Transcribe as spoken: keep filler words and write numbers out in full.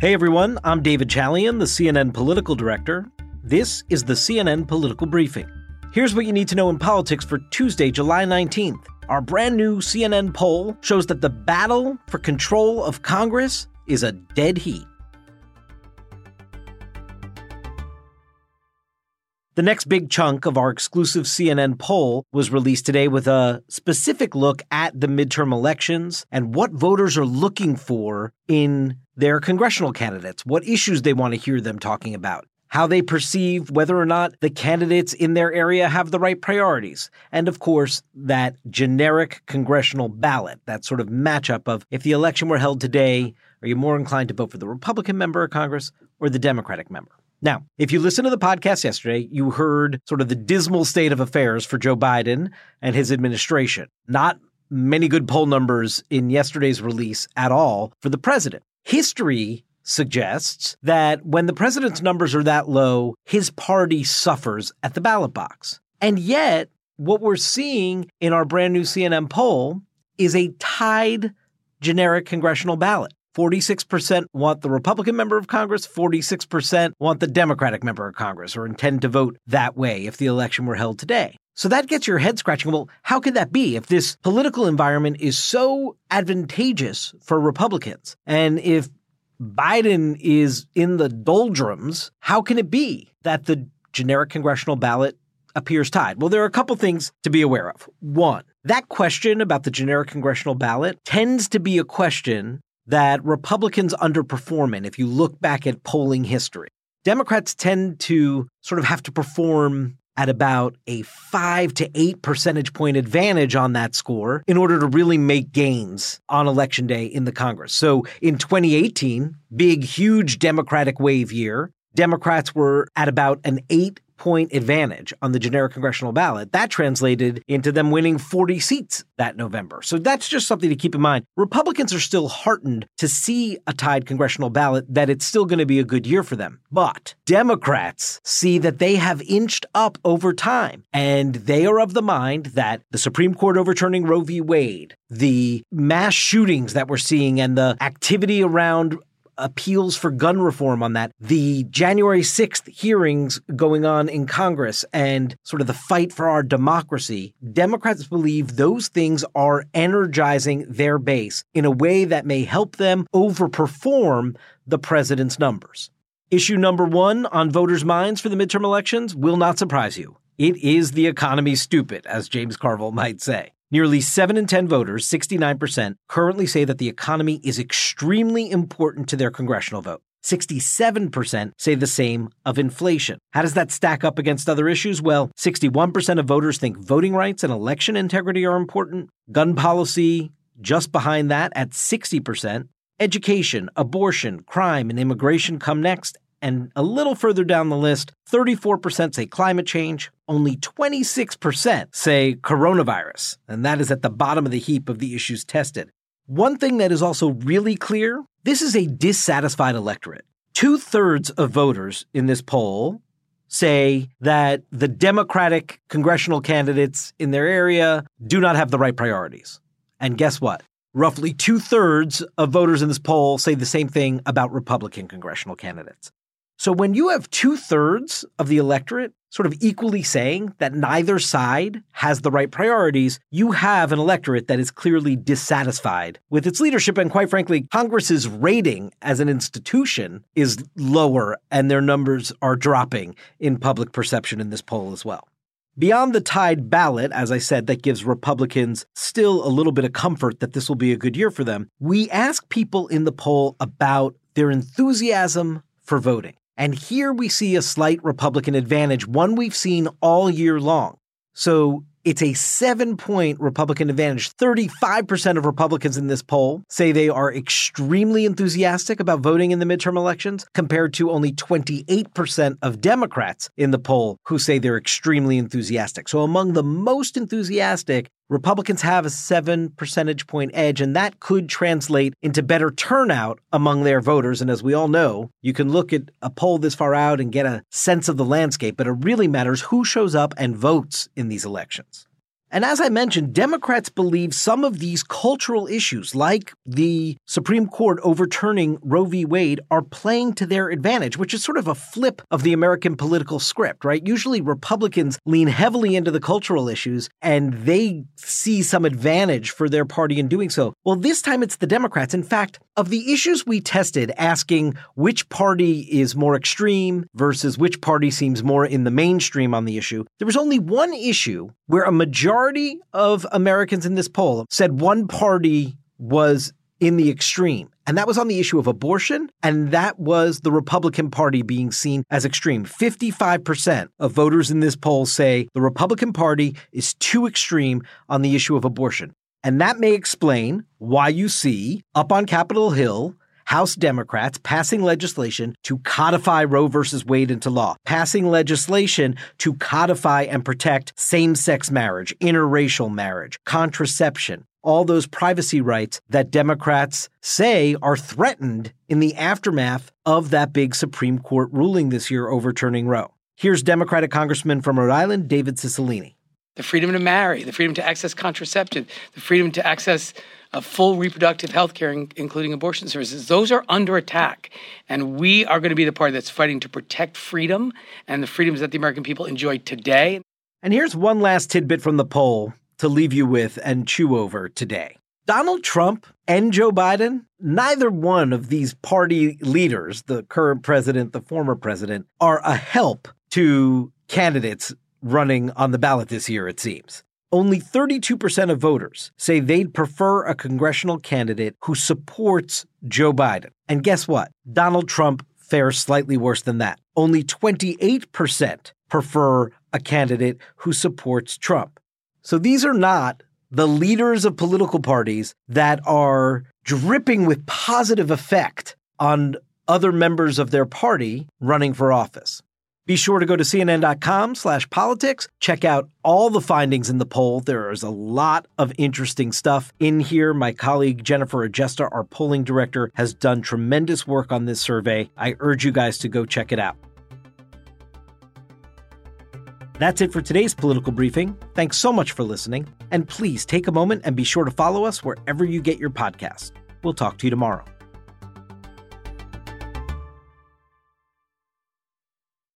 Hey everyone, I'm David Chalian, the C N N political director. This is the C N N Political Briefing. Here's what you need to know in politics for Tuesday, July nineteenth. Our brand new C N N poll shows that the battle for control of Congress is a dead heat. The next big chunk of our exclusive C N N poll was released today with a specific look at the midterm elections and what voters are looking for in their congressional candidates, what issues they want to hear them talking about, how they perceive whether or not the candidates in their area have the right priorities, and of course, that generic congressional ballot, that sort of matchup of if the election were held today, are you more inclined to vote for the Republican member of Congress or the Democratic member? Now, if you listened to the podcast yesterday, you heard sort of the dismal state of affairs for Joe Biden and his administration. Not many good poll numbers in yesterday's release at all for the president. History suggests that when the president's numbers are that low, his party suffers at the ballot box. And yet, what we're seeing in our brand new C N N poll is a tied generic congressional ballot. forty-six percent want the Republican member of Congress, forty-six percent want the Democratic member of Congress or intend to vote that way if the election were held today. So that gets your head scratching. Well, how could that be if this political environment is so advantageous for Republicans? And if Biden is in the doldrums, how can it be that the generic congressional ballot appears tied? Well, there are a couple things to be aware of. One, that question about the generic congressional ballot tends to be a question that Republicans underperform in if you look back at polling history. Democrats tend to sort of have to perform at about a five to eight percentage point advantage on that score in order to really make gains on Election Day in the Congress. So in twenty eighteen, big, huge Democratic wave year, Democrats were at about an eight point advantage on the generic congressional ballot. That translated into them winning forty seats that November. So that's just something to keep in mind. Republicans are still heartened to see a tied congressional ballot, that it's still going to be a good year for them. But Democrats see that they have inched up over time, and they are of the mind that the Supreme Court overturning Roe v. Wade, the mass shootings that we're seeing and the activity around appeals for gun reform on that, the January sixth hearings going on in Congress and sort of the fight for our democracy, Democrats believe those things are energizing their base in a way that may help them overperform the president's numbers. Issue number one on voters' minds for the midterm elections will not surprise you. It is the economy, stupid, as James Carville might say. Nearly seven in ten voters, sixty-nine percent, currently say that the economy is extremely important to their congressional vote. sixty-seven percent say the same of inflation. How does that stack up against other issues? Well, sixty-one percent of voters think voting rights and election integrity are important. Gun policy, just behind that at sixty percent. Education, abortion, crime, and immigration come next. And a little further down the list, thirty-four percent say climate change. Only twenty-six percent say coronavirus. And that is at the bottom of the heap of the issues tested. One thing that is also really clear, this is a dissatisfied electorate. Two-thirds of voters in this poll say that the Democratic congressional candidates in their area do not have the right priorities. And guess what? Roughly two-thirds of voters in this poll say the same thing about Republican congressional candidates. So when you have two-thirds of the electorate sort of equally saying that neither side has the right priorities, you have an electorate that is clearly dissatisfied with its leadership. And quite frankly, Congress's rating as an institution is lower, and their numbers are dropping in public perception in this poll as well. Beyond the tied ballot, as I said, that gives Republicans still a little bit of comfort that this will be a good year for them, we ask people in the poll about their enthusiasm for voting. And here we see a slight Republican advantage, one we've seen all year long. So it's a seven-point Republican advantage. thirty-five percent of Republicans in this poll say they are extremely enthusiastic about voting in the midterm elections, compared to only twenty-eight percent of Democrats in the poll who say they're extremely enthusiastic. So among the most enthusiastic, Republicans have a seven percentage point edge, and that could translate into better turnout among their voters. And as we all know, you can look at a poll this far out and get a sense of the landscape, but it really matters who shows up and votes in these elections. And as I mentioned, Democrats believe some of these cultural issues, like the Supreme Court overturning Roe v. Wade, are playing to their advantage, which is sort of a flip of the American political script, right? Usually Republicans lean heavily into the cultural issues, and they see some advantage for their party in doing so. Well, this time it's the Democrats. In fact, of the issues we tested, asking which party is more extreme versus which party seems more in the mainstream on the issue, there was only one issue where a majority Majority of Americans in this poll said one party was in the extreme, and that was on the issue of abortion, and that was the Republican Party being seen as extreme. fifty-five percent of voters in this poll say the Republican Party is too extreme on the issue of abortion. And that may explain why you see up on Capitol Hill House Democrats passing legislation to codify Roe versus Wade into law, passing legislation to codify and protect same-sex marriage, interracial marriage, contraception, all those privacy rights that Democrats say are threatened in the aftermath of that big Supreme Court ruling this year overturning Roe. Here's Democratic Congressman from Rhode Island, David Cicilline. The freedom to marry, the freedom to access contraceptive, the freedom to access of full reproductive health care, including abortion services. Those are under attack. And we are going to be the party that's fighting to protect freedom and the freedoms that the American people enjoy today. And here's one last tidbit from the poll to leave you with and chew over today. Donald Trump and Joe Biden, neither one of these party leaders, the current president, the former president, are a help to candidates running on the ballot this year, it seems. Only thirty-two percent of voters say they'd prefer a congressional candidate who supports Joe Biden. And guess what? Donald Trump fares slightly worse than that. Only twenty-eight percent prefer a candidate who supports Trump. So these are not the leaders of political parties that are dripping with positive effect on other members of their party running for office. Be sure to go to C N N dot com slash politics. Check out all the findings in the poll. There is a lot of interesting stuff in here. My colleague Jennifer Ajesta, our polling director, has done tremendous work on this survey. I urge you guys to go check it out. That's it for today's political briefing. Thanks so much for listening. And please take a moment and be sure to follow us wherever you get your podcast. We'll talk to you tomorrow.